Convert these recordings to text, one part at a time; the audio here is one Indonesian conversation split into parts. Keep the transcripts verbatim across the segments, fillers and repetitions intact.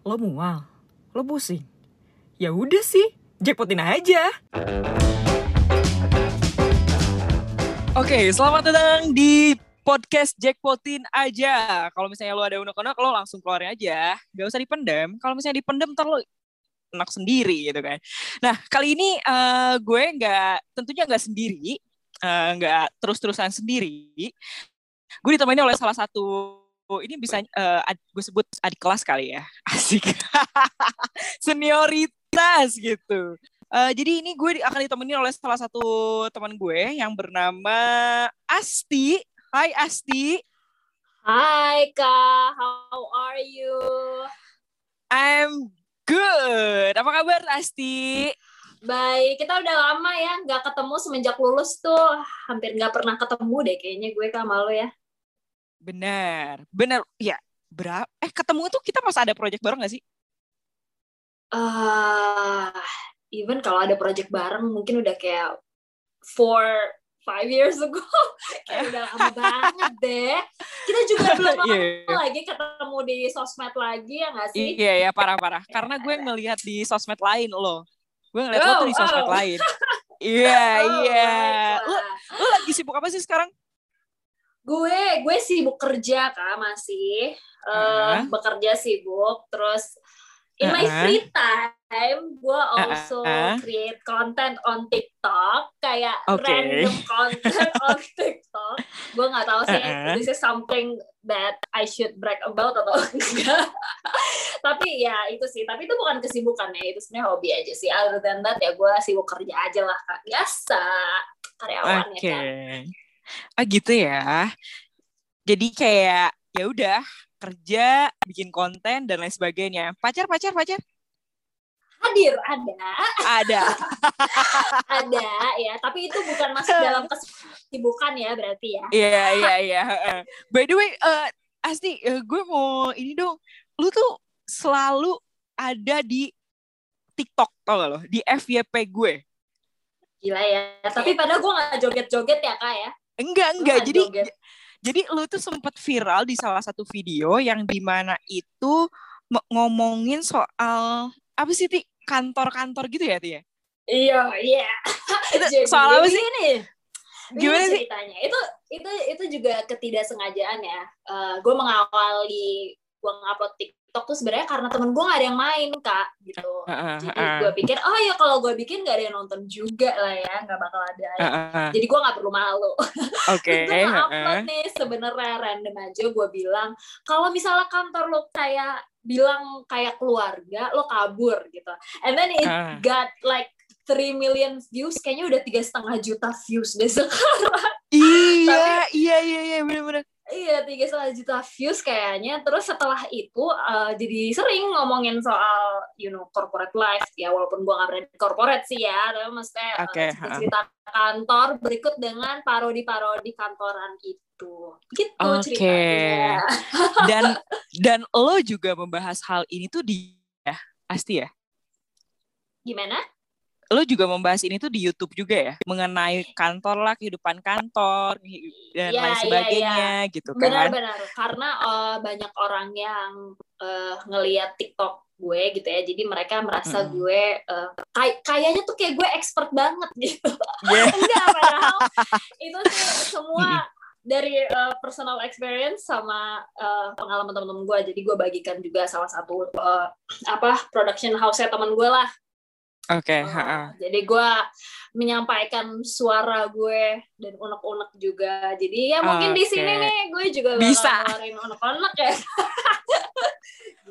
lo mual, lo pusing. Ya udah sih, jackpotin aja. Oke, selamat datang di podcast Jackpotin Aja. Kalau misalnya lo ada unek-unek, lo langsung keluarin aja. Gak usah dipendam. Kalau misalnya dipendam, ntar lo enak sendiri gitu kan. Nah, kali ini uh, gue gak, tentunya gak sendiri. Uh, gak terus-terusan sendiri. Gue ditemani oleh salah satu, ini bisa uh, ad, gue sebut adik kelas kali ya, asik. Senioritas gitu. Uh, jadi ini gue akan ditemani oleh salah satu teman gue yang bernama Asti. Hai Asti. Hai Kak, how are you? I'm good. Apa kabar Asti? Baik, kita udah lama ya nggak ketemu semenjak lulus tuh. Hampir nggak pernah ketemu deh kayaknya gue sama lo ya. Benar, benar. Ya, berapa? Eh, ketemu tuh kita pas ada project bareng nggak sih? Uh, even kalau ada project bareng mungkin udah kayak four, five years ago. Kayak udah lama banget deh. Kita juga belum yeah. lagi ketemu di sosmed lagi ya nggak sih? Iya, yeah, ya yeah, parah-parah. Karena gue ngelihat di sosmed lain lo. Gue ngeliat oh, lo tuh di sosmed oh. lain. Iya, iya. Lo, lo lagi sibuk apa sih sekarang? Gue, gue sibuk kerja, Kak, masih. Uh, uh. Bekerja sibuk. Terus, in uh-uh. my free time, gue also uh-uh. create content on TikTok. Kayak okay. random content on TikTok. Gue gak tahu sih, uh-uh. this is something that I should brag about atau enggak. Tapi ya itu sih, tapi itu bukan kesibukan ya, itu sebenarnya hobi aja sih. Other than that ya gue sibuk kerja aja lah, Kak. Biasa, karyawan okay. ya kan. Ah gitu ya. Jadi kayak ya udah kerja, bikin konten dan lain sebagainya. Pacar, pacar, pacar. Hadir, ada. Ada. Ada ya, tapi itu bukan masuk dalam kesibukan ya berarti ya. Iya, iya, iya. By the way, uh, Asti, uh, gue mau ini dong. Lu tuh selalu ada di TikTok, tau gak lo? Di F Y P gue. Gila ya, tapi padahal gue gak joget-joget ya Kak ya? Enggak, enggak, jadi joget. Jadi lu tuh sempat viral di salah satu video yang dimana itu ngomongin soal, apa sih Ti? Kantor-kantor gitu ya Ti ya? Iya, iya. Soal apa sih ini? Gimana sih? Ceritanya. Itu, itu, itu juga ketidaksengajaan ya, uh, gue mengawali, gue ngupload TikTok tuh sebenarnya karena temen gue gak ada yang main, Kak, gitu. Uh, uh, Jadi uh, gue pikir, oh ya kalau gue bikin gak ada yang nonton juga lah ya, gak bakal ada. Uh, uh, Jadi gue gak perlu malu. Oke. Okay. Gue upload uh, uh. nih sebenarnya random aja gue bilang, kalau misalnya kantor lo kayak bilang kayak keluarga, lo kabur gitu. And then it uh. got like three million views, kayaknya udah tiga koma lima juta views deh sekarang. Iya, Tapi, iya, iya, iya, bener-bener. Iya, tiga setengah juta views kayaknya. Terus setelah itu uh, jadi sering ngomongin soal, you know, corporate life ya. Walaupun gue nggak berani corporate sih ya, tapi maksudnya okay. uh, cerita kantor berikut dengan parodi-parodi kantoran itu. Gitu okay. ceritanya. Dan dan lo juga membahas hal ini tuh di ya, Asti ya? Gimana? Lo juga membahas ini tuh di YouTube juga ya? Mengenai kantor lah, kehidupan kantor, dan ya, lain sebagainya ya, ya. Gitu kan? Benar-benar, karena uh, banyak orang yang uh, ngelihat TikTok gue gitu ya, jadi mereka merasa hmm. gue, uh, kay- kayaknya tuh kayak gue expert banget gitu. Yeah. Enggak, padahal itu tuh semua dari uh, personal experience sama uh, pengalaman temen-temen gue, jadi gue bagikan juga salah satu uh, apa production house-nya temen gue lah. Oke, okay, uh, jadi gue menyampaikan suara gue dan unek-unek juga. Jadi ya mungkin okay. di sini nih gue juga bisa ngeluarin unek-unek ya.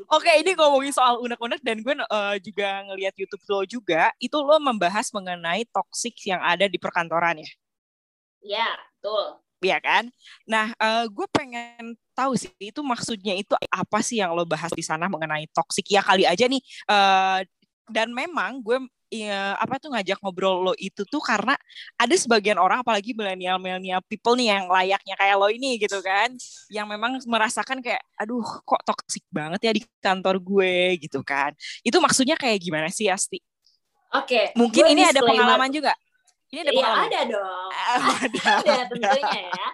Oke, okay, ini ngomongin soal unek-unek dan gue uh, juga ngelihat YouTube lo juga. Itu lo membahas mengenai toxic yang ada di perkantoran ya? Ya, betul. Iya kan? Nah, uh, gue pengen tahu sih itu maksudnya itu apa sih yang lo bahas di sana mengenai toxic? Ya kali aja nih. Uh, Dan memang gue ya, apa tuh ngajak ngobrol lo itu tuh karena ada sebagian orang apalagi milenial-milenial people nih yang layaknya kayak lo ini gitu kan, yang memang merasakan kayak aduh kok toksik banget ya di kantor gue gitu kan. Itu maksudnya kayak gimana sih Asti? Oke. Okay, mungkin ini ada pengalaman juga. Ini ada pengalaman? Ya, ada dong. Ada tentunya ya.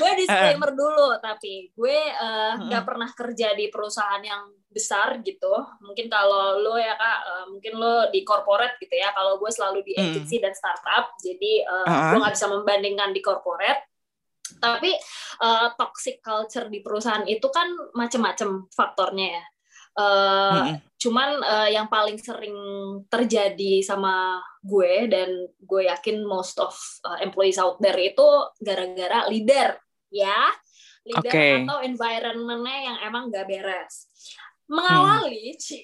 Gue disclaimer dulu, tapi gue uh, gak pernah kerja di perusahaan yang besar gitu. Mungkin kalau lo ya Kak, uh, mungkin lo di corporate gitu ya. Kalau gue selalu di agency hmm. dan startup, jadi uh, uh-huh. gue gak bisa membandingkan di corporate. Tapi uh, toxic culture di perusahaan itu kan macam-macam faktornya ya. Uh, hmm. Cuman uh, yang paling sering terjadi sama gue, dan gue yakin most of uh, employees out there itu gara-gara leader, ya. Leader okay. atau environment-nya yang emang gak beres. Mengawali, hmm. Ci,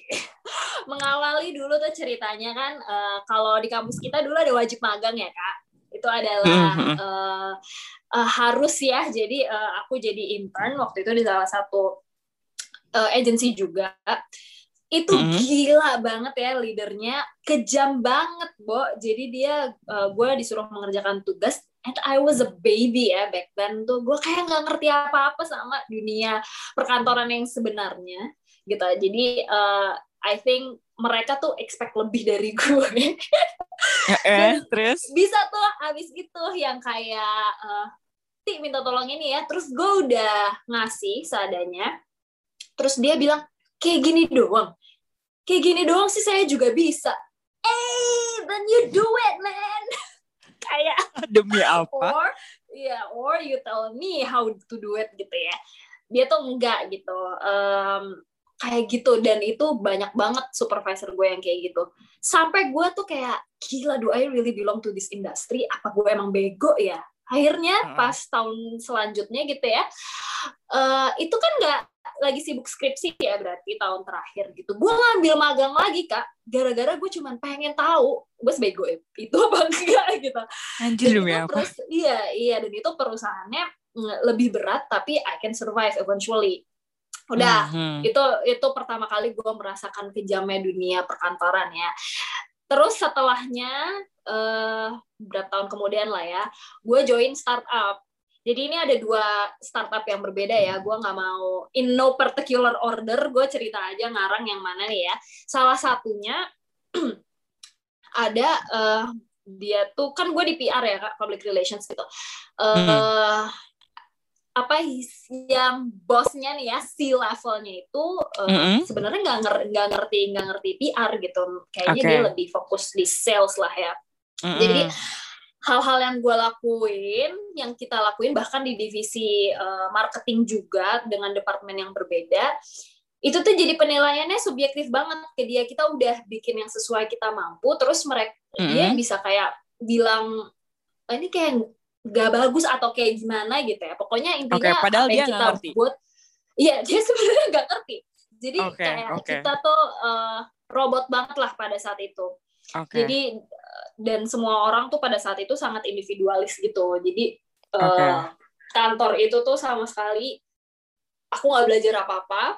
mengawali dulu tuh ceritanya kan, uh, kalau di kampus kita dulu ada wajib magang ya, Kak. Itu adalah hmm. uh, uh, harus ya, jadi uh, aku jadi intern waktu itu di salah satu Uh, agency juga. Itu mm-hmm. gila banget ya leadernya, kejam banget, Bo. Jadi dia uh, gue disuruh mengerjakan tugas, and I was a baby ya back then tuh. Gue kayak nggak ngerti apa-apa sama dunia perkantoran yang sebenarnya gitu. Jadi uh, I think mereka tuh expect lebih dari gue. eh, terus bisa tuh abis itu yang kayak uh, Ti minta tolong ini ya. Terus gue udah ngasih seadanya. Terus dia bilang, kayak gini doang. Kayak gini doang sih saya juga bisa. Hey, then you do it, man. Kayak. Demi apa? Or, yeah, or you tell me how to do it, gitu ya. Dia tuh enggak, gitu. Um, kayak gitu. Dan itu banyak banget supervisor gue yang kayak gitu. Sampai gue tuh kayak, gila, do I really belong to this industry? Apa gue emang bego ya? Akhirnya, pas tahun selanjutnya, gitu ya. Uh, itu kan enggak. Lagi sibuk skripsi ya berarti tahun terakhir gitu. Gue ngambil magang lagi, Kak. Gara-gara gue cuman pengen tahu gue sebego itu apa enggak gitu. Anjir demi apa? Terus, iya, iya. Dan itu perusahaannya lebih berat, tapi I can survive eventually. Udah, mm-hmm. itu itu pertama kali gue merasakan kejamnya dunia perkantoran ya. Terus setelahnya, eh, berapa tahun kemudian lah ya, gue join startup. Jadi ini ada dua startup yang berbeda ya. Gue nggak mau in no particular order. Gue cerita aja ngarang yang mana nih ya. Salah satunya ada uh, dia tuh kan gue di P R ya Kak, public relations gitu. Uh, hmm. Apa yang bosnya nih ya, C-levelnya itu uh, mm-hmm. sebenarnya nggak nger- nggak ngerti nggak ngerti P R gitu. Kayaknya okay. dia lebih fokus di sales lah ya. Mm-hmm. Jadi hal-hal yang gue lakuin, yang kita lakuin bahkan di divisi uh, marketing juga dengan departemen yang berbeda, itu tuh jadi penilaiannya subjektif banget ke dia. Kita udah bikin yang sesuai kita mampu, terus mereka mm-hmm. dia bisa kayak bilang ini kayak gak bagus atau kayak gimana gitu ya. Pokoknya intinya okay, apa yang kita buat, iya dia sebenarnya nggak ngerti. Jadi okay, kayak okay. kita tuh uh, robot banget lah pada saat itu. Okay. Jadi dan semua orang tuh pada saat itu sangat individualis gitu. Jadi okay. uh, kantor itu tuh sama sekali aku nggak belajar apa-apa.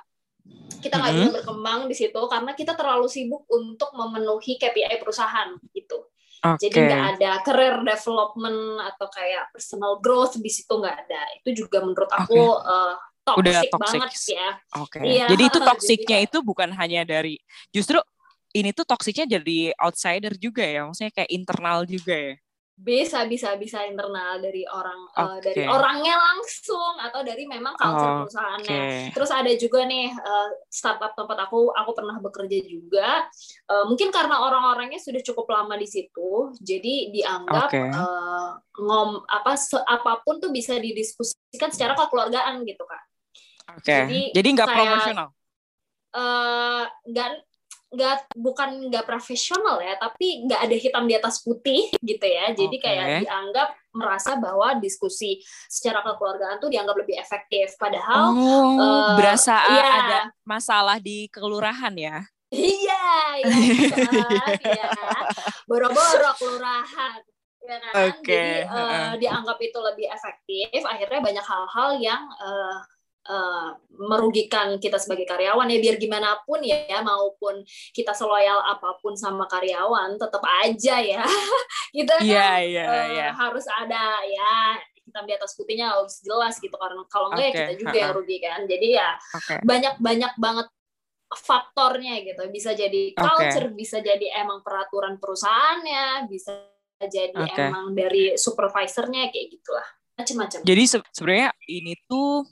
Kita nggak mm-hmm. bisa berkembang di situ karena kita terlalu sibuk untuk memenuhi K P I perusahaan gitu. Okay. Jadi nggak ada career development atau kayak personal growth di situ, nggak ada. Itu juga menurut aku okay. uh, toxic, toxic banget ya. Oke. Okay. Ya, jadi itu toksiknya itu bukan hanya dari justru ini tuh toksiknya jadi outsider juga ya, maksudnya kayak internal juga ya. Bisa bisa bisa internal dari orang okay. uh, dari orangnya langsung atau dari memang culture oh, perusahaannya. Okay. Terus ada juga nih uh, startup tempat aku aku pernah bekerja juga. Uh, mungkin karena orang-orangnya sudah cukup lama di situ, jadi dianggap okay. uh, ngom apa apapun tuh bisa didiskusikan secara kekeluargaan gitu Kak. Oke. Okay. Jadi, jadi nggak promosional. Uh, dan nggak bukan nggak profesional ya, tapi nggak ada hitam di atas putih gitu ya. Jadi okay. kayak dianggap merasa bahwa diskusi secara kekeluargaan tuh dianggap lebih efektif, padahal oh, uh, berasa ya, ada masalah di kelurahan ya. Iya, iya, iya. Boro-boro kelurahan. Ya kan? Okay. Jadi uh, uh. dianggap itu lebih efektif. Akhirnya banyak hal-hal yang uh, Uh, merugikan kita sebagai karyawan ya. Biar gimana pun ya, ya maupun kita seloyal apapun sama karyawan, tetap aja ya kita yeah, kan yeah, uh, yeah. harus ada ya hitam di atas putihnya, harus jelas gitu, karena kalau enggak okay. ya kita juga yang rugi kan. Jadi ya okay. banyak-banyak banget faktornya gitu. Bisa jadi culture, okay. bisa jadi emang peraturan perusahaannya, bisa jadi okay. emang dari supervisornya kayak gitulah, macam-macam. Jadi se- sebenarnya ini tuh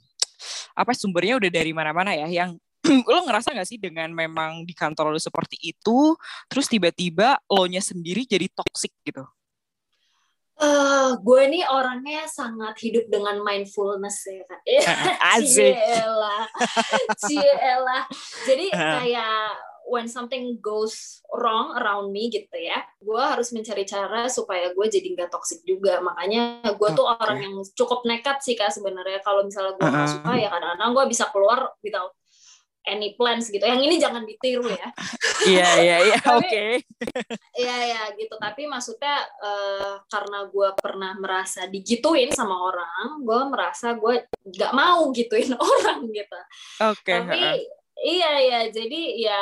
apa sumbernya udah dari mana-mana ya, yang lo ngerasa nggak sih dengan memang di kantor lo seperti itu, terus tiba-tiba lo nya sendiri jadi toksik gitu? Uh, gue nih orangnya sangat hidup dengan mindfulness ya kan. Asik. Cielah. Cielah. Jadi kayak when something goes wrong around me gitu ya, gue harus mencari cara supaya gue jadi gak toxic juga. Makanya gue tuh okay. orang yang cukup nekat sih Kak sebenarnya. Kalau misalnya gue gak suka ya kadang-kadang gue bisa keluar without any plans gitu. Yang ini jangan ditiru ya. Iya iya iya oke. Iya ya gitu. Tapi maksudnya uh, karena gue pernah merasa digituin sama orang, gue merasa gue nggak mau gituin orang gitu. Oke. Okay. Tapi uh. iya ya. Jadi ya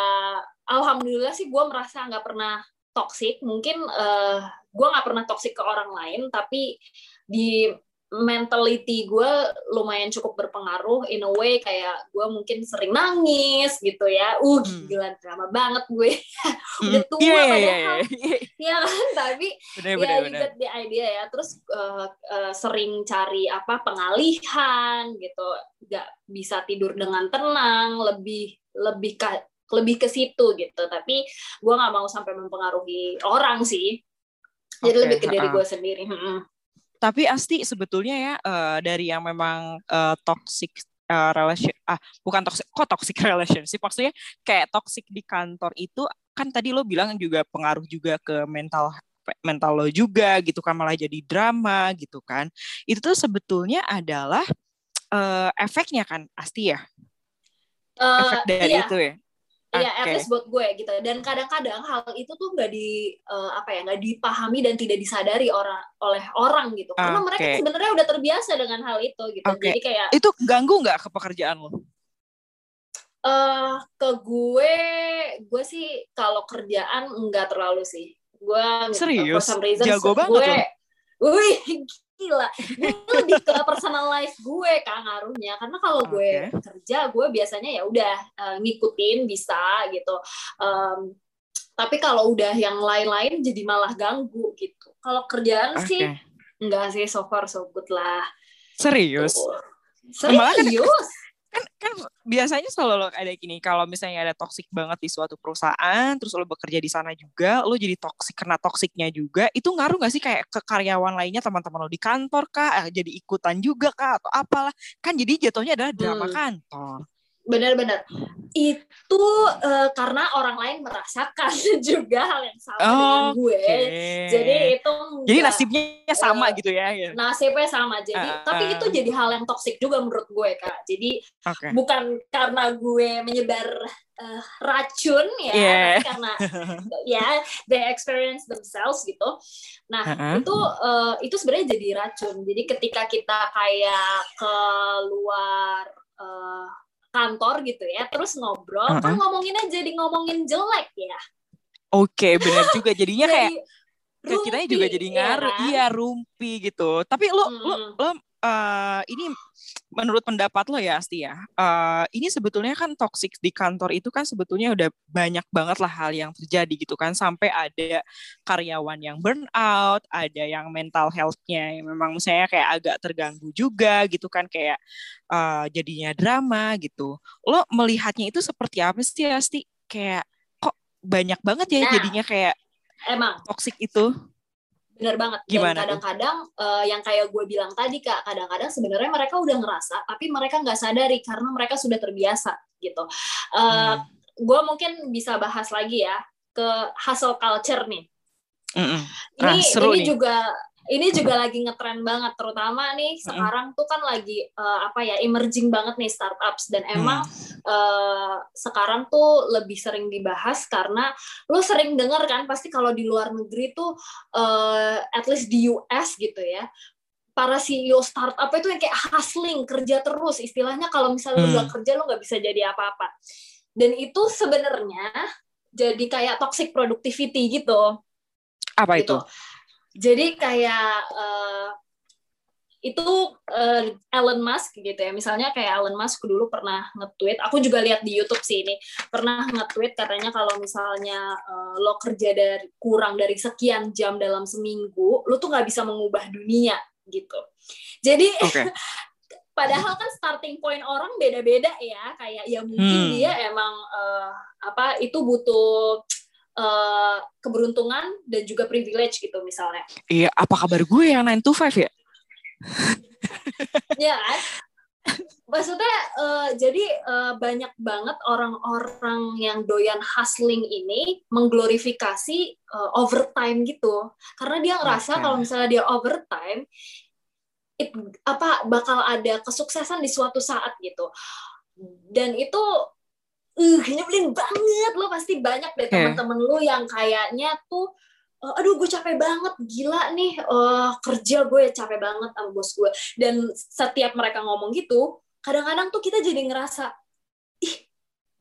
alhamdulillah sih gue merasa nggak pernah toksik. Mungkin uh, gue nggak pernah toksik ke orang lain, tapi di mentality gue lumayan cukup berpengaruh in a way, kayak gue mungkin sering nangis gitu ya. Uh gila drama banget gue. Udah tua yeah, padahal. Iya kan, tapi bener, ya bener, you bener. Get the idea ya. Terus uh, uh, sering cari apa pengalihan gitu. Gak bisa tidur dengan tenang, lebih lebih ke, lebih ke situ gitu. Tapi gue nggak mau sampai mempengaruhi orang sih. Jadi okay, lebih ke diri uh. gue sendiri. Hmm. Tapi Asti sebetulnya ya uh, dari yang memang uh, toxic uh, relation ah bukan toxic kok toxic relationship maksudnya kayak toxic di kantor itu kan tadi lo bilang juga pengaruh juga ke mental mental lo juga gitu kan, malah jadi drama gitu kan. Itu tuh sebetulnya adalah uh, efeknya kan Asti ya. Uh, Efek dari iya. itu ya. Iya, okay. at least buat gue gitu. Dan kadang-kadang hal itu tuh nggak di uh, apa ya, nggak dipahami dan tidak disadari orang oleh orang gitu. Karena okay. mereka sebenarnya udah terbiasa dengan hal itu gitu. Okay. Jadi kayak itu ganggu nggak ke pekerjaan lo? Uh, ke gue, gue sih kalau kerjaan nggak terlalu sih. Gue serius, for some reason, jago banget gue, loh. Wih. Gila, gue lebih ke personal life gue kan ngaruhnya, karena kalau gue okay. kerja gue biasanya ya udah uh, ngikutin bisa gitu, um, tapi kalau udah yang lain-lain jadi malah ganggu gitu. Kalau kerjaan okay. sih enggak sih, so far so good lah. Serius? Gitu. Serius? Kan, kan biasanya selalu ada gini, kalau misalnya ada toksik banget di suatu perusahaan, terus lo bekerja di sana juga, lo jadi toksik, kena toksiknya juga, itu ngaruh gak sih kayak ke karyawan lainnya, teman-teman lo di kantor kah, jadi ikutan juga kah, atau apalah, kan jadi jatuhnya adalah drama hmm. kantor. Benar-benar, itu uh, karena orang lain merasakan juga hal yang sama oh, dengan gue, okay. jadi itu jadi enggak, nasibnya sama uh, gitu ya, nasibnya sama, jadi uh, uh, tapi itu jadi hal yang toksik juga menurut gue Kak, jadi okay. bukan karena gue menyebar uh, racun ya, yeah. tapi karena ya yeah, they experience themselves gitu, nah uh-huh. itu uh, itu sebenarnya jadi racun, jadi ketika kita kayak keluar uh, kantor gitu ya, terus ngobrol, uh-huh. kan ngomongin aja, di ngomongin jelek ya. Oke, okay, benar juga. Jadinya kayak jadi, kita juga jadi ngaruh, ya. Iya rumpi gitu. Tapi lo, hmm. lo, lo uh, ini menurut pendapat lo ya Asti ya, uh, ini sebetulnya kan toksik di kantor itu kan sebetulnya udah banyak banget lah hal yang terjadi gitu kan, sampai ada karyawan yang burn out, ada yang mental health-nya yang memang misalnya kayak agak terganggu juga gitu kan, kayak uh, jadinya drama gitu. Lo melihatnya itu seperti apa sih Asti? Kayak kok banyak banget ya nah, jadinya kayak emang toksik itu? Bener banget. Dan kadang-kadang uh, yang kayak gue bilang tadi Kak, kadang-kadang sebenarnya mereka udah ngerasa tapi mereka nggak sadari karena mereka sudah terbiasa gitu. Uh, hmm. Gue mungkin bisa bahas lagi ya ke hustle culture nih. Mm-mm. Ini ah, seru ini nih. juga ini juga lagi ngetren banget, terutama nih Mm-mm. sekarang tuh kan lagi uh, apa ya emerging banget nih startups, dan emang mm. uh, sekarang tuh lebih sering dibahas karena lu sering dengar kan pasti kalau di luar negeri tuh uh, at least di U S gitu ya, para C E O startup itu yang kayak hustling, kerja terus istilahnya, kalau misalnya mm. lu gak kerja lu gak bisa jadi apa-apa, dan itu sebenarnya jadi kayak toxic productivity gitu. Apa itu? Gitu. Jadi kayak uh, itu uh, Elon Musk gitu ya, misalnya kayak Elon Musk dulu pernah nge-tweet, aku juga lihat di YouTube sih ini, pernah nge-tweet katanya kalau misalnya uh, lo kerja dari, kurang dari sekian jam dalam seminggu, lo tuh nggak bisa mengubah dunia gitu. Jadi okay. Padahal kan starting point orang beda-beda ya, kayak ya mungkin hmm. dia emang uh, apa itu butuh uh, keberuntungan dan juga privilege gitu misalnya. Iya, apa kabar gue yang nine to five ya? Ya kan? Maksudnya uh, jadi uh, banyak banget orang-orang yang doyan hustling ini mengglorifikasi uh, overtime gitu, karena dia ngerasa okay. kalau misalnya dia overtime it, apa bakal ada kesuksesan di suatu saat gitu, dan itu uh, nyebelin banget. Lo pasti banyak deh teman-teman yeah. lo yang kayaknya tuh aduh gue capek banget, gila nih uh, kerja gue capek banget sama bos gue, dan setiap mereka ngomong gitu kadang-kadang tuh kita jadi ngerasa ih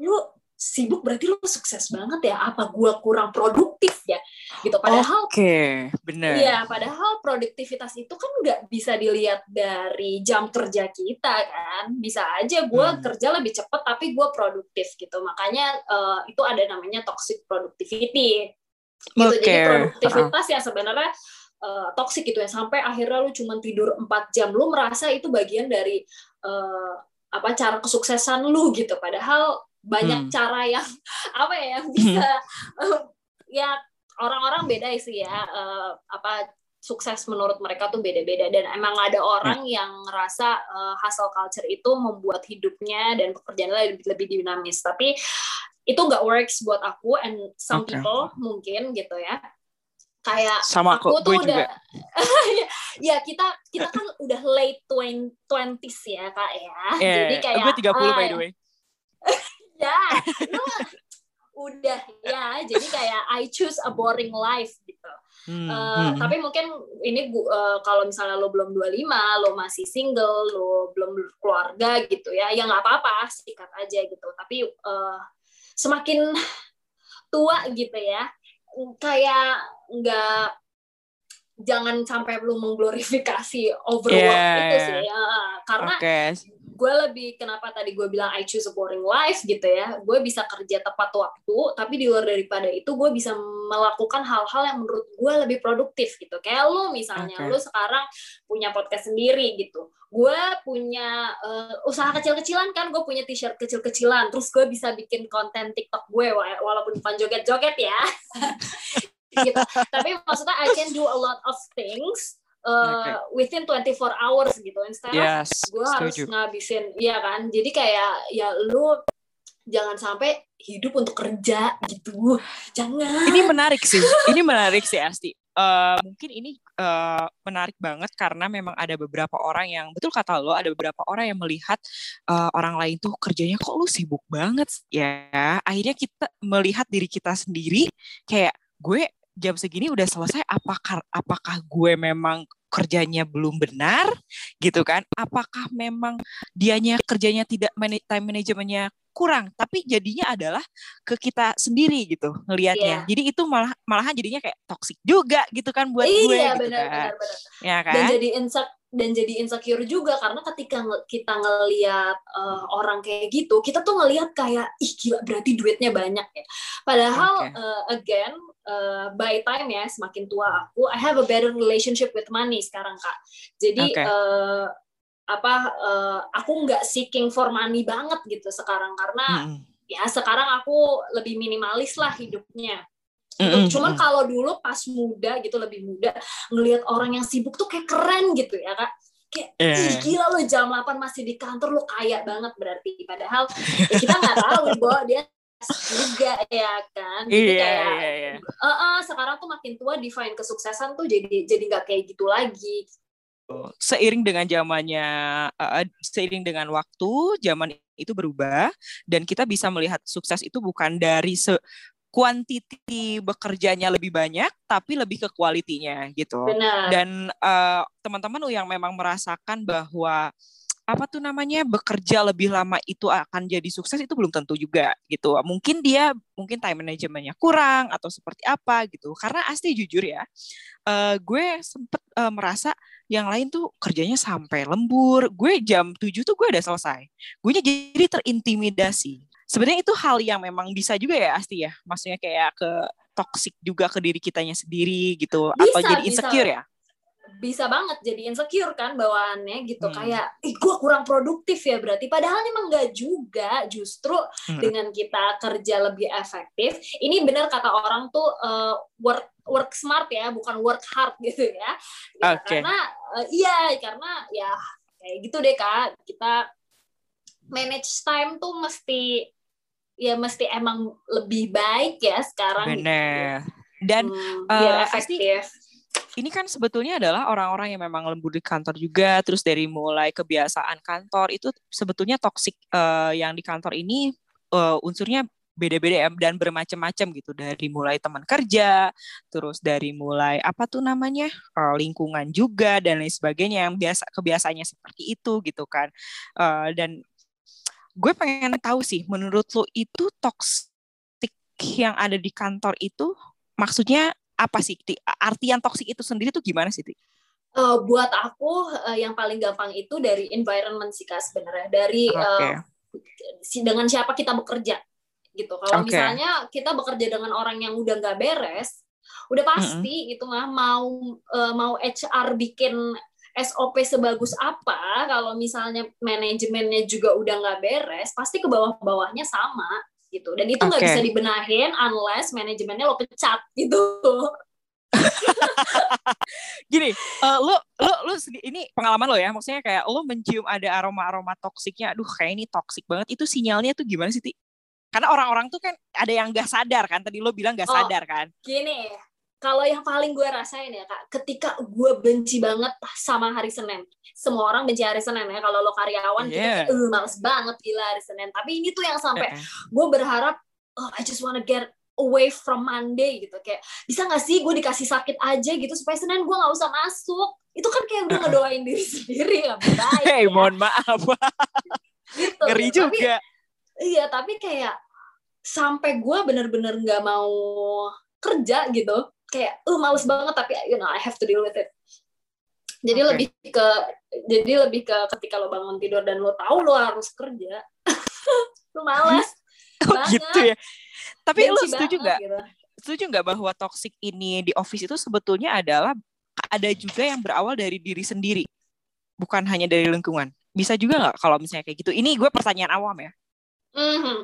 lu sibuk berarti lu sukses banget ya, apa gue kurang produktif ya gitu, padahal okay, bener. Ya padahal produktivitas itu kan nggak bisa dilihat dari jam kerja kita kan, bisa aja gue hmm. kerja lebih cepat tapi gue produktif gitu, makanya uh, itu ada namanya toxic productivity. Gitu, okay. Jadi produktivitas uh-huh. yang sebenarnya uh, toksik gitu ya, sampai akhirnya lu cuma tidur empat jam, lu merasa itu bagian dari uh, apa cara kesuksesan lu gitu, padahal banyak hmm. cara yang apa ya yang bisa uh, ya orang-orang beda sih ya, uh, apa sukses menurut mereka tuh beda-beda, dan emang ada orang hmm. yang ngerasa uh, hustle culture itu membuat hidupnya dan pekerjaannya lebih, lebih dinamis, tapi itu nggak works buat aku, and some okay. people mungkin gitu ya, kayak sama aku tuh udah ya kita kita kan udah late twenties ya kak ya, yeah, jadi kayak gue tiga puluh ah, by the way ya lu udah ya, jadi kayak I choose a boring life gitu. Hmm, uh, hmm. Tapi mungkin ini uh, kalau misalnya lo belum dua puluh lima, lo masih single, lo belum berkeluarga gitu ya, ya nggak apa-apa, sikat aja gitu. Tapi uh, semakin tua gitu ya, kayak nggak, jangan sampai belum mengglorifikasi overwork yeah. itu sih ya. Karena okay. gue lebih, kenapa tadi gue bilang I choose a boring life gitu ya, gue bisa kerja tepat waktu, tapi di luar daripada itu gue bisa melakukan hal-hal yang menurut gue lebih produktif gitu. Kayak lo misalnya, okay. lo sekarang punya podcast sendiri gitu, gue punya uh, usaha kecil-kecilan kan, gue punya t-shirt kecil-kecilan, terus gue bisa bikin konten TikTok gue walaupun bukan joget-joget ya gitu. Tapi maksudnya I can do a lot of things uh, okay. within twenty-four hours gitu, instead yes, gue harus ngabisin ya kan, jadi kayak ya lu jangan sampai hidup untuk kerja gitu, jangan. Ini menarik sih, ini menarik sih Asti. Uh, mungkin ini uh, menarik banget karena memang ada beberapa orang yang, betul kata lo, ada beberapa orang yang melihat uh, orang lain tuh kerjanya kok lu sibuk banget ya, akhirnya kita melihat diri kita sendiri kayak gue jam segini udah selesai, apakah apakah gue memang kerjanya belum benar gitu kan, apakah memang dianya kerjanya tidak, time manajemennya kurang, tapi jadinya adalah ke kita sendiri gitu ngelihatnya. Yeah. Jadi itu malah malahan jadinya kayak toksik juga gitu kan buat iya, gue bener, gitu kan. Bener, bener. Ya kan? Dan jadi insecure dan jadi insecure juga, karena ketika kita ngelihat uh, orang kayak gitu, kita tuh ngelihat kayak ih gila berarti duitnya banyak ya. Padahal okay. uh, again uh, by time ya, semakin tua aku, I have a better relationship with money sekarang kak. Jadi okay. uh, apa uh, aku nggak seeking for money banget gitu sekarang, karena mm. ya sekarang aku lebih minimalis lah hidupnya gitu. Cuman kalau dulu pas muda gitu, lebih muda, ngelihat orang yang sibuk tuh kayak keren gitu ya kak, kayak yeah. ih gila lo jam delapan masih di kantor, lo kaya banget berarti, padahal ya kita nggak tahu bahwa dia juga ya kan. Jadi yeah, kayak yeah, yeah. Uh, uh, sekarang tuh makin tua define kesuksesan tuh jadi jadi nggak kayak gitu lagi. Seiring dengan zamannya, uh, seiring dengan waktu, zaman itu berubah, dan kita bisa melihat sukses itu bukan dari se- kuantiti bekerjanya lebih banyak, tapi lebih ke kualitinya gitu. Benar. Dan uh, teman-teman yang memang merasakan bahwa apa tuh namanya bekerja lebih lama itu akan jadi sukses, itu belum tentu juga gitu. Mungkin dia mungkin time manajemennya kurang atau seperti apa gitu. Karena Asti jujur ya, uh, gue sempet uh, merasa yang lain tuh kerjanya sampai lembur. Gue jam tujuh tuh gue udah selesai. Gue jadi terintimidasi. Sebenarnya itu hal yang memang bisa juga ya Asti ya. Maksudnya kayak ke toksik juga ke diri kitanya sendiri gitu. Bisa, atau jadi insecure bisa. Ya? Bisa banget jadi insecure kan bawaannya gitu. Hmm. Kayak, ih gue kurang produktif ya berarti. Padahal emang gak juga. Justru hmm. dengan kita kerja lebih efektif. Ini benar kata orang tuh uh, work work smart ya, bukan work hard gitu ya. Ya okay. Karena uh, iya, karena ya kayak gitu deh Kak. Kita manage time tuh mesti ya mesti emang lebih baik ya sekarang. Bener. Gitu. Dan hmm, biar uh, efektif. Ini kan sebetulnya adalah orang-orang yang memang lembur di kantor juga, terus dari mulai kebiasaan kantor itu sebetulnya toksik uh, yang di kantor ini uh, unsurnya beda-beda dan bermacam-macam gitu, dari mulai teman kerja, terus dari mulai apa tuh namanya uh, lingkungan juga dan lain sebagainya yang biasa kebiasaannya seperti itu gitu kan. Uh, dan gue pengen tahu sih, menurut lo itu toksik yang ada di kantor itu maksudnya apa sih? Artian toksik itu sendiri tuh gimana sih? Uh, buat aku uh, yang paling gampang itu dari environment sih Kak sebenarnya, dari okay. uh, dengan siapa kita bekerja gitu. Kalau okay. misalnya kita bekerja dengan orang yang udah nggak beres, udah pasti mm-hmm. itu mah mau uh, mau H R bikin S O P sebagus apa, kalau misalnya manajemennya juga udah nggak beres, pasti ke bawah-bawahnya sama gitu. Dan itu nggak okay. bisa dibenahin unless manajemennya lo pecat gitu. Gini, uh, lo lo lo ini pengalaman lo ya, maksudnya kayak lo mencium ada aroma-aroma toksiknya. Aduh, kayak ini toksik banget. Itu sinyalnya tuh gimana sih, Ti? Karena orang-orang tuh kan ada yang nggak sadar kan. Tadi lo bilang nggak sadar oh, kan? Gini. Kalau yang paling gue rasain ya Kak, ketika gue benci banget sama hari Senin. Semua orang benci hari Senin ya, kalau lo karyawan yeah. gitu, uh, males banget gila hari Senin. Tapi ini tuh yang sampai uh-uh. gue berharap, oh, I just wanna get away from Monday gitu. Kayak, bisa gak sih gue dikasih sakit aja gitu, supaya Senin gue gak usah masuk. Itu kan kayak udah uh-uh. ngedoain diri sendiri, gak baik. Hei, ya. Mohon maaf. Gitu, ngeri ya. Juga. Tapi, iya, tapi kayak, sampai gue bener-bener gak mau kerja gitu. Kayak, uh, males banget, tapi you know, I have to deal with it. Jadi okay. lebih ke, jadi lebih ke ketika lo bangun tidur dan lo tahu lo harus kerja, lo malas oh, banget. Gitu ya. Tapi benci lo setuju nggak? Gitu. Setuju nggak bahwa toxic ini di office itu sebetulnya adalah ada juga yang berawal dari diri sendiri, bukan hanya dari lingkungan. Bisa juga nggak kalau misalnya kayak gitu? Ini gue pertanyaan awam ya. Mm-hmm.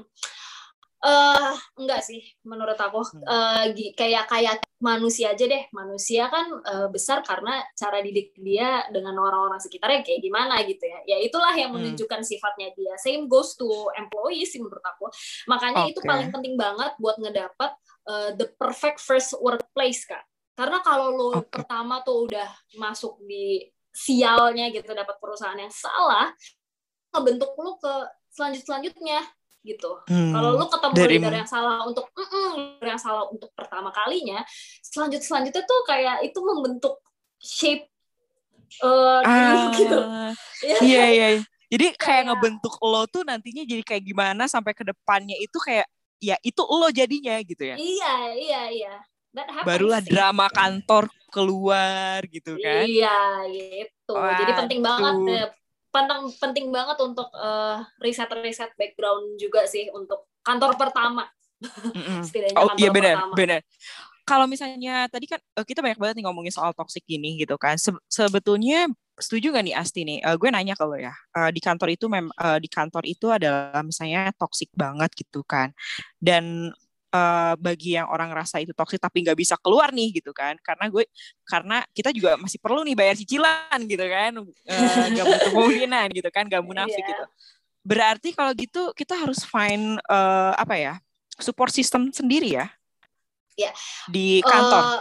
Uh, enggak sih menurut aku uh, kayak kayak manusia aja deh, manusia kan uh, besar karena cara didik dia dengan orang-orang sekitarnya kayak gimana gitu ya, ya itulah yang menunjukkan hmm. sifatnya dia. Same goes to employees menurut aku, makanya okay. itu paling penting banget buat ngedapat uh, the perfect first workplace Kak, karena kalau lo okay. pertama tuh udah masuk di sialnya gitu, dapat perusahaan yang salah, ngebentuk lo ke selanjut-selanjutnya gitu. Hmm, kalau lu ketemu dari leader yang salah untuk leader yang salah untuk pertama kalinya, selanjut selanjutnya tuh kayak itu membentuk shape uh, ah, gitu. Iya iya. iya. Jadi kayak, kayak ngebentuk lo tuh nantinya jadi kayak gimana sampai ke depannya itu kayak ya itu lo jadinya gitu ya. Iya iya iya. Barulah sih. Drama kantor keluar gitu kan. Iya gitu. Wah, jadi penting aduh. banget deh. Penting, penting banget untuk uh, riset-riset background juga sih untuk kantor pertama. Setidaknya oh, kantor iya, bener, pertama. Bener. Kalau misalnya tadi kan kita banyak banget nih ngomongin soal toxic gini gitu kan. Se- sebetulnya setuju nggak nih Asti nih? Uh, gue nanya ke lo ya. Uh, di kantor itu mem- uh, di kantor itu adalah misalnya toxic banget gitu kan. Dan uh, bagi yang orang rasa itu toxic tapi nggak bisa keluar nih gitu kan, karena gue karena kita juga masih perlu nih bayar cicilan gitu kan, nggak uh, butuh kemungkinan gitu kan, nggak munafik yeah. gitu. Berarti kalau gitu kita harus find uh, apa ya support system sendiri ya yeah. di kantor.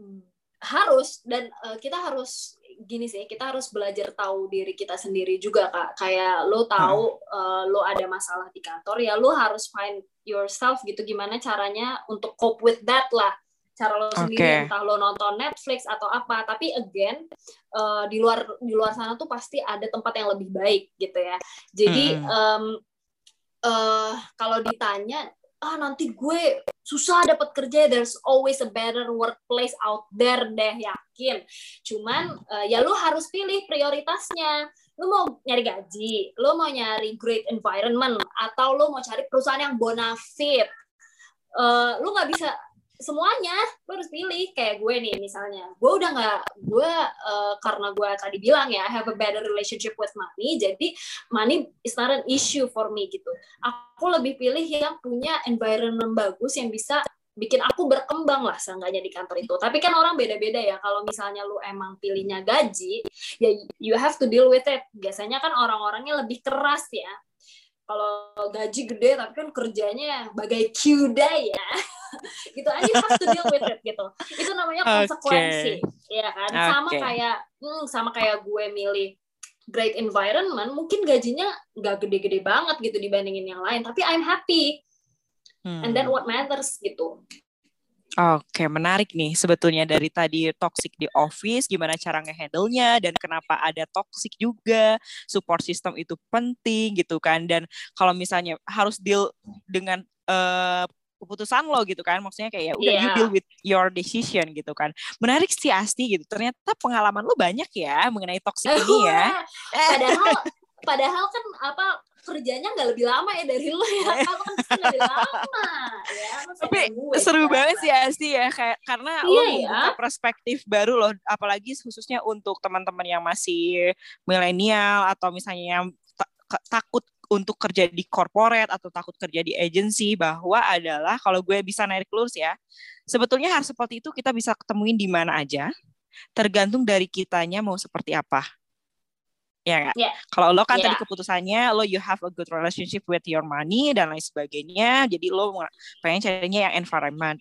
Uh, harus dan uh, kita harus gini sih, kita harus belajar tahu diri kita sendiri juga Kak. Kayak lo tahu hmm. uh, lo ada masalah di kantor, ya lo harus find yourself gitu, gimana caranya untuk cope with that lah, cara lo okay. sendiri, entah lo nonton Netflix atau apa. Tapi again uh, di luar di luar sana tuh pasti ada tempat yang lebih baik gitu ya. Jadi hmm. um, uh, kalau ditanya ah nanti gue susah dapat kerja, there's always a better workplace out there deh, yakin mungkin. Cuman uh, ya lu harus pilih prioritasnya. Lu mau nyari gaji, lu mau nyari great environment, atau lu mau cari perusahaan yang bonafit. Uh, lu nggak bisa semuanya, gue harus pilih. Kayak gue nih misalnya, gue udah nggak, gue uh, karena gue tadi bilang ya, I have a better relationship with money, jadi money is not an issue for me gitu. Aku lebih pilih yang punya environment bagus yang bisa bikin aku berkembang lah seenggaknya di kantor itu. Tapi kan orang beda-beda ya, kalau misalnya lu emang pilihnya gaji, ya you have to deal with it. Biasanya kan orang-orangnya lebih keras ya, kalau gaji gede tapi kan kerjanya bagai kuda ya gitu aja, harus to deal with it gitu. Itu namanya konsekuensi, okay. Ya kan, okay. Sama kayak hmm, sama kayak gue milih great environment, mungkin gajinya nggak gede-gede banget gitu dibandingin yang lain, tapi I'm happy hmm. and then what matters gitu. Oke, menarik nih sebetulnya dari tadi toxic di office, gimana cara ngehandle-nya, dan kenapa ada toxic juga, support system itu penting gitu kan, dan kalau misalnya harus deal dengan uh, keputusan lo gitu kan, maksudnya kayak ya udah yeah. you deal with your decision gitu kan. Menarik sih Asti gitu, ternyata pengalaman lo banyak ya mengenai toxic uh, ini ya. Padahal padahal kan apa, kerjanya nggak lebih lama ya dari lo ya, kalau kan pasti lebih lama ya. Tapi seru ya, banget sih Asti ya, kayak karena iya, lo membuka ya. Perspektif baru loh, apalagi khususnya untuk teman-teman yang masih milenial atau misalnya yang takut untuk kerja di corporate atau takut kerja di agency, bahwa adalah kalau gue bisa narik lurus ya, sebetulnya hal seperti itu kita bisa ketemuin di mana aja, tergantung dari kitanya mau seperti apa. Ya, yeah. Kalau lo kan yeah. tadi keputusannya lo you have a good relationship with your money dan lain sebagainya, jadi lo pengen carinya yang environment.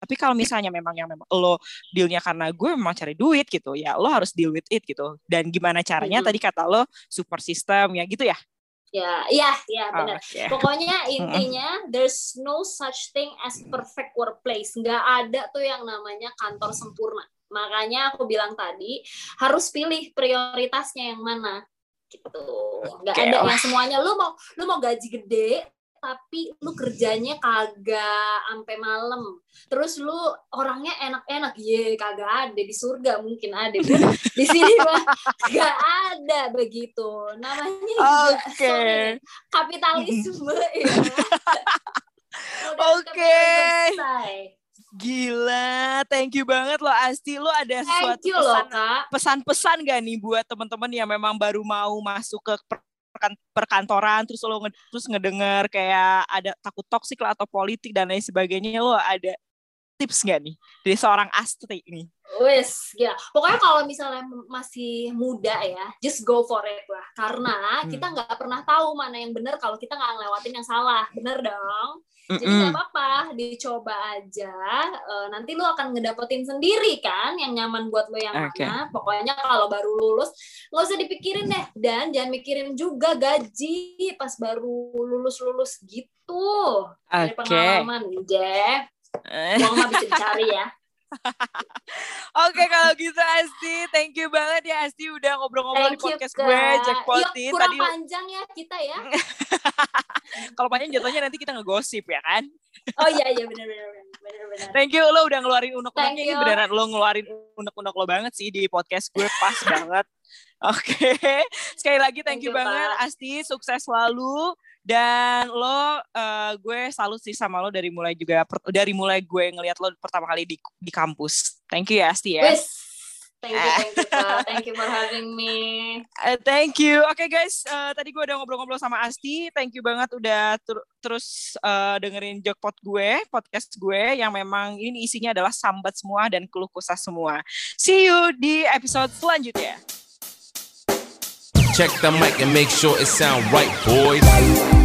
Tapi kalau misalnya memang yang memang lo dealnya karena gue memang cari duit gitu, ya lo harus deal with it gitu. Dan gimana caranya mm-hmm. tadi kata lo support system ya gitu ya. Ya, ya, ya benar. Oh, okay. Pokoknya intinya there's no such thing as perfect workplace. Nggak ada tuh yang namanya kantor sempurna. Makanya aku bilang tadi harus pilih prioritasnya yang mana gitu. Nggak okay. ada yang semuanya lu mau lu mau gaji gede tapi lu kerjanya kagak sampai malam. Terus lu orangnya enak-enak, ye kagak ada di surga, mungkin ada di sini mah kagak ada begitu. Namanya juga okay. kapitalisme ya. Oke. Okay. Gila, thank you banget loh Asti. Lo ada suatu you, pesan, loh, pesan-pesan gak nih buat teman-teman yang memang baru mau masuk ke perkantoran, terus lo terus ngedengar kayak ada takut toksik lah atau politik dan lain sebagainya, lo ada tips gak nih dari seorang Asti nih? Wes, ya. Pokoknya kalau misalnya masih muda ya, just go for it lah. Karena hmm. kita nggak pernah tahu mana yang benar kalau kita nggak ngelewatin yang salah. Bener dong. Mm-mm. Jadi nggak apa-apa, dicoba aja. E, nanti lu akan ngedapetin sendiri kan yang nyaman buat lu yang okay. mana. Pokoknya kalau baru lulus, nggak usah dipikirin deh. Dan jangan mikirin juga gaji pas baru lulus-lulus gitu. Dari okay. pengalaman, deh. Uang nggak bisa dicari ya. Oke okay, kalau gitu Asti, thank you banget ya Asti udah ngobrol-ngobrol thank di podcast ke... gue Jackpotin. Kurang tadi... panjang ya kita ya. Kalau panjang jatuhnya nanti kita ngegosip ya kan. Oh iya iya benar-benar benar-benar. Thank you lo udah ngeluarin unek-uneknya, ini beneran lo ngeluarin unek-unek lo banget sih di podcast gue, pas banget. Oke okay. Sekali lagi thank, thank you, you banget Pak. Asti sukses selalu. Dan lo, uh, gue salut sih sama lo dari mulai juga per, dari mulai gue ngelihat lo pertama kali di di kampus. Thank you ya Asti ya. Yes. Thank you, thank you, Kak. Thank you for having me. Uh, thank you. Oke okay, guys, uh, tadi gue udah ngobrol-ngobrol sama Asti. Thank you banget udah ter- terus uh, dengerin jackpot gue, podcast gue yang memang ini isinya adalah sambat semua dan keluh kesah semua. See you di episode selanjutnya. Check the mic and make sure it sound right, boys.